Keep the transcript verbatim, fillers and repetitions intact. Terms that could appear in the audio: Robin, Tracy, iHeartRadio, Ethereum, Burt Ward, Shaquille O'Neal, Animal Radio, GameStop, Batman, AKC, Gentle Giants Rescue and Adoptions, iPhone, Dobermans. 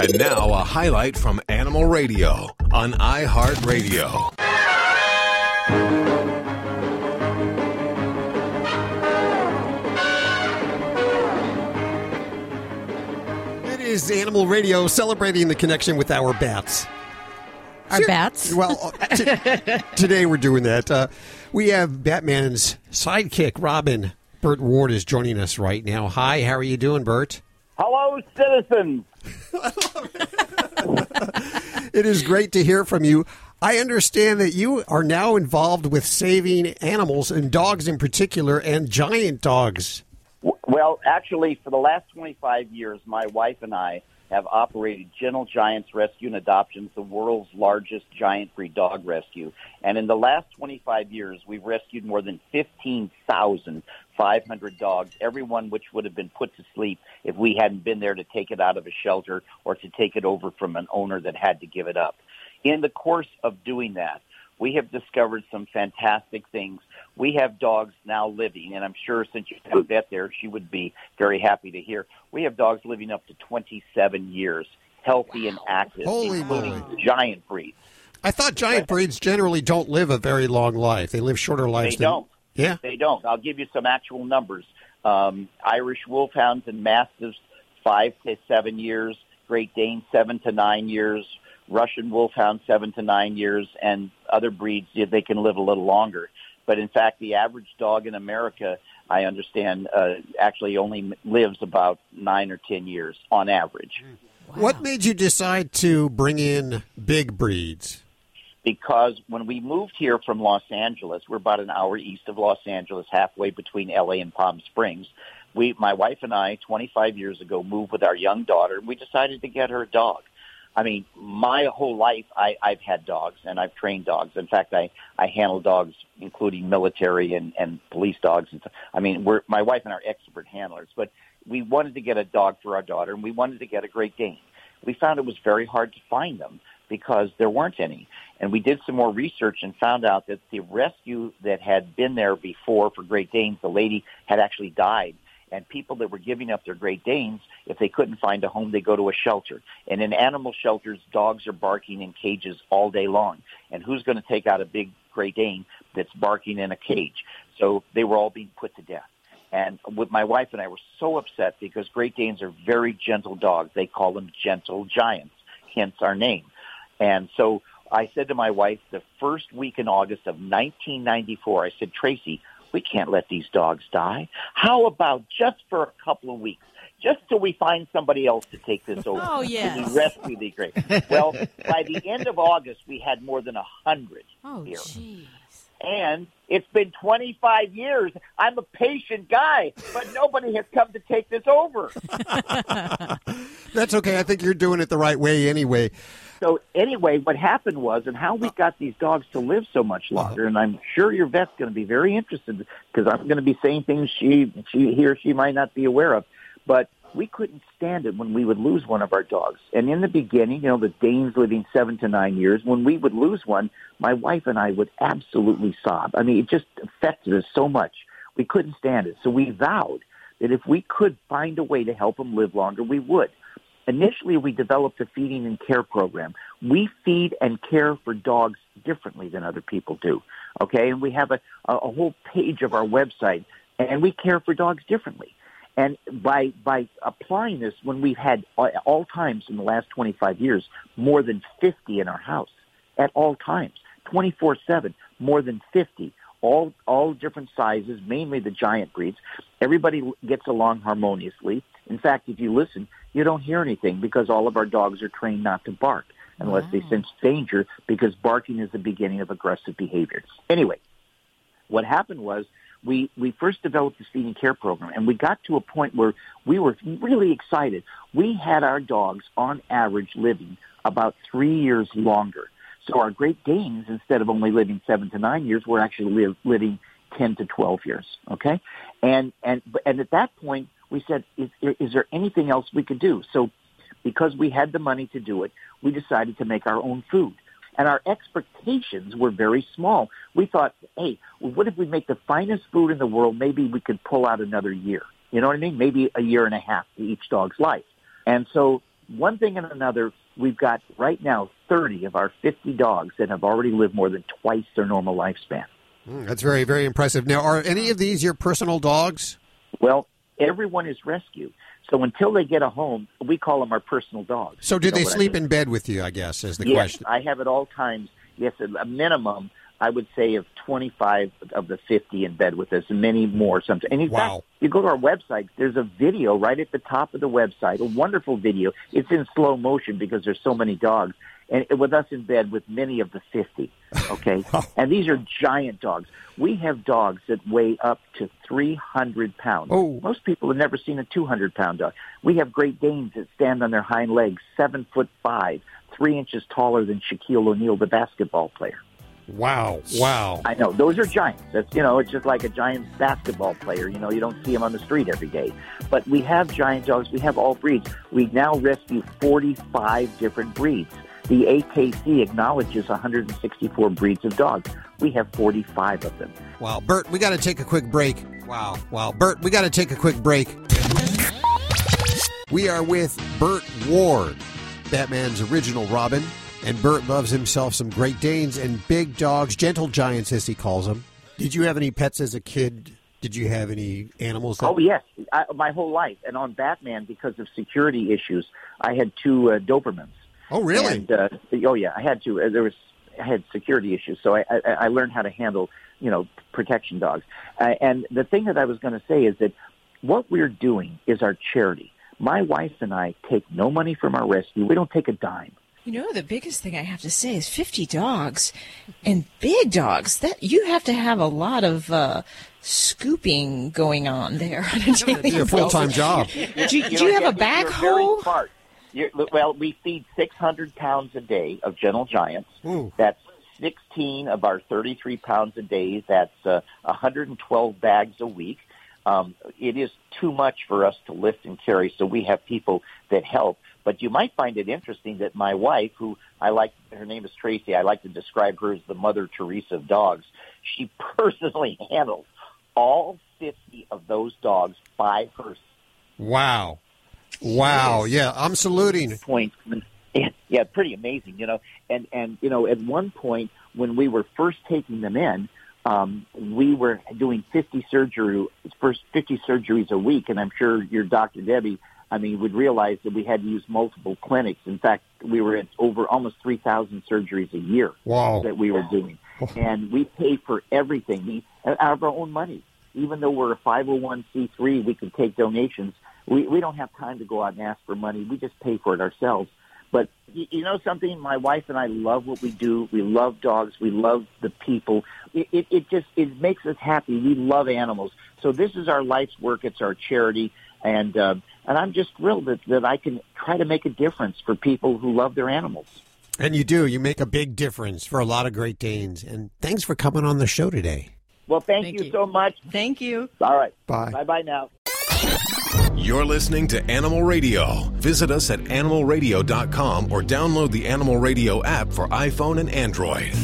And now, a highlight from Animal Radio on iHeartRadio. It is Animal Radio celebrating the connection with our bats. Our sure. bats? Well, t- today we're doing that. Uh, we have Batman's sidekick, Robin. Burt Ward is joining us right now. Hi, how are you doing, Burt? Hello, citizens. I love it. It is great to hear from you. I understand that you are now involved with saving animals, and dogs in particular, and giant dogs. Well, actually, for the last twenty-five years, my wife and I have operated Gentle Giants Rescue and Adoptions, the world's largest giant-free dog rescue. And in the last twenty-five years, we've rescued more than fifteen thousand five hundred dogs, every one which would have been put to sleep if we hadn't been there to take it out of a shelter or to take it over from an owner that had to give it up. In the course of doing that, we have discovered some fantastic things. We have dogs now living, and I'm sure since you have a vet there, she would be very happy to hear. We have dogs living up to twenty-seven years, healthy wow. and active, Holy including moly. giant breeds. I thought giant breeds generally don't live a very long life. They live shorter lives. They than, don't. Yeah. They don't. I'll give you some actual numbers. Um, Irish wolfhounds and mastiffs, five to seven years. Great Dane, seven to nine years. Russian wolfhound, seven to nine years, and other breeds, they can live a little longer. But, in fact, the average dog in America, I understand, uh, actually only lives about nine or ten years on average. Wow. What made you decide to bring in big breeds? Because when we moved here from Los Angeles, we're about an hour east of Los Angeles, halfway between L A and Palm Springs. We, my wife and I, twenty-five years ago, moved with our young daughter, and we decided to get her a dog. I mean, my whole life I, I've had dogs and I've trained dogs. In fact, I, I handle dogs, including military and, and police dogs. And stuff. I mean, we're, my wife and I are expert handlers, but we wanted to get a dog for our daughter, and we wanted to get a Great Dane. We found it was very hard to find them because there weren't any. And we did some more research and found out that the rescue that had been there before for Great Danes, the lady had actually died. And people that were giving up their Great Danes, if they couldn't find a home, they go to a shelter. And in animal shelters, dogs are barking in cages all day long. And who's going to take out a big Great Dane that's barking in a cage? So they were all being put to death. And with my wife and I were so upset because Great Danes are very gentle dogs. They call them Gentle Giants, hence our name. And so I said to my wife the first week in August of nineteen ninety-four, I said, Tracy, we can't let these dogs die. How about just for a couple of weeks, just till we find somebody else to take this over? Oh, yes. We rescue the great. Well, by the end of August, we had more than one hundred oh, here. Geez. And it's been twenty-five years. I'm a patient guy, but nobody has come to take this over. That's okay. I think you're doing it the right way anyway. So anyway, what happened was, and how we got these dogs to live so much longer, and I'm sure your vet's going to be very interested because I'm going to be saying things she, she, he or she might not be aware of, but we couldn't stand it when we would lose one of our dogs. And in the beginning, you know, the Danes living seven to nine years, when we would lose one, my wife and I would absolutely sob. I mean, it just affected us so much. We couldn't stand it. So we vowed that if we could find a way to help them live longer, we would. Initially, we developed a feeding and care program. We feed and care for dogs differently than other people do, okay? And we have a, a whole page of our website, and we care for dogs differently. And by by applying this, when we've had at all times in the last twenty-five years, more than fifty in our house at all times, twenty-four seven, more than fifty, all all different sizes, mainly the giant breeds. Everybody gets along harmoniously. In fact, if you listen, you don't hear anything because all of our dogs are trained not to bark unless wow. they sense danger because barking is the beginning of aggressive behavior. Anyway, what happened was we, we first developed this feeding care program, and we got to a point where we were really excited. We had our dogs, on average, living about three years longer. So our Great Danes, instead of only living seven to nine years, were actually live, living ten to twelve years, okay? And and and at that point, we said, is, is there anything else we could do? So because we had the money to do it, we decided to make our own food. And our expectations were very small. We thought, hey, well, what if we make the finest food in the world? Maybe we could pull out another year. You know what I mean? Maybe a year and a half to each dog's life. And so one thing and another, we've got right now thirty of our fifty dogs that have already lived more than twice their normal lifespan. Mm, that's very, very impressive. Now, are any of these your personal dogs? Well, everyone is rescue. So until they get a home, we call them our personal dogs. So do you know they sleep I mean? in bed with you, I guess, is the yes, question. I have at all times, yes, a minimum, I would say, of twenty-five of the fifty in bed with us, many more sometimes. And in wow. fact, you go to our website, there's a video right at the top of the website, a wonderful video. It's in slow motion because there's so many dogs. And with us in bed with many of the fifty, okay? Wow. And these are giant dogs. We have dogs that weigh up to three hundred pounds. Oh. Most people have never seen a two hundred pound dog. We have Great Danes that stand on their hind legs, seven foot five, three inches taller than Shaquille O'Neal, the basketball player. Wow, wow. I know. Those are giants. That's, you know, it's just like a Giants basketball player. You know, you don't see them on the street every day. But we have giant dogs. We have all breeds. We now rescue forty-five different breeds. The A K C acknowledges one hundred sixty-four breeds of dogs. We have forty-five of them. Wow, Burt, we got to take a quick break. Wow, wow. Burt, we got to take a quick break. We are with Burt Ward, Batman's original Robin. And Burt loves himself some Great Danes and big dogs, gentle giants, as he calls them. Did you have any pets as a kid? Did you have any animals? That- oh, yes, I, my whole life. And on Batman, because of security issues, I had two uh, Dobermans. Oh, really? And, uh, oh, yeah, I had two. Uh, there was, I had security issues, so I, I, I learned how to handle, you know, protection dogs. Uh, and the thing that I was going to say is that what we're doing is our charity. My wife and I take no money from our rescue. We don't take a dime. You know, the biggest thing I have to say is fifty dogs and big dogs. That you have to have a lot of uh, scooping going on there. It's a full-time job. do, do you, you have a backhoe? Well, we feed six hundred pounds a day of gentle giants. Ooh. That's sixteen of our thirty-three pounds a day. That's uh, one hundred twelve bags a week. Um, it is too much for us to lift and carry, so we have people that help. But you might find it interesting that my wife, who I like, her name is Tracy, I like to describe her as the Mother Teresa of dogs. She personally handles all fifty of those dogs by herself. Wow. Wow. Yes. Yeah, I'm saluting. Point. Yeah, pretty amazing, you know. And, and, you know, at one point when we were first taking them in, Um, we were doing fifty surgery, first fifty surgeries a week, and I'm sure your Doctor Debbie, I mean, would realize that we had to use multiple clinics. In fact, we were at over almost three thousand surgeries a year wow. that we were doing, and we pay for everything we, out of our own money. Even though we're a five oh one c three, we can take donations. We, we don't have time to go out and ask for money. We just pay for it ourselves. But you know something? My wife and I love what we do. We love dogs. We love the people. It, it, it just it makes us happy. We love animals. So this is our life's work. It's our charity. And uh, and I'm just thrilled that, that I can try to make a difference for people who love their animals. And you do. You make a big difference for a lot of Great Danes. And thanks for coming on the show today. Well, thank, thank you, you so much. Thank you. All right. Bye. Bye-bye now. You're listening to Animal Radio. Visit us at animal radio dot com or download the Animal Radio app for iPhone and Android.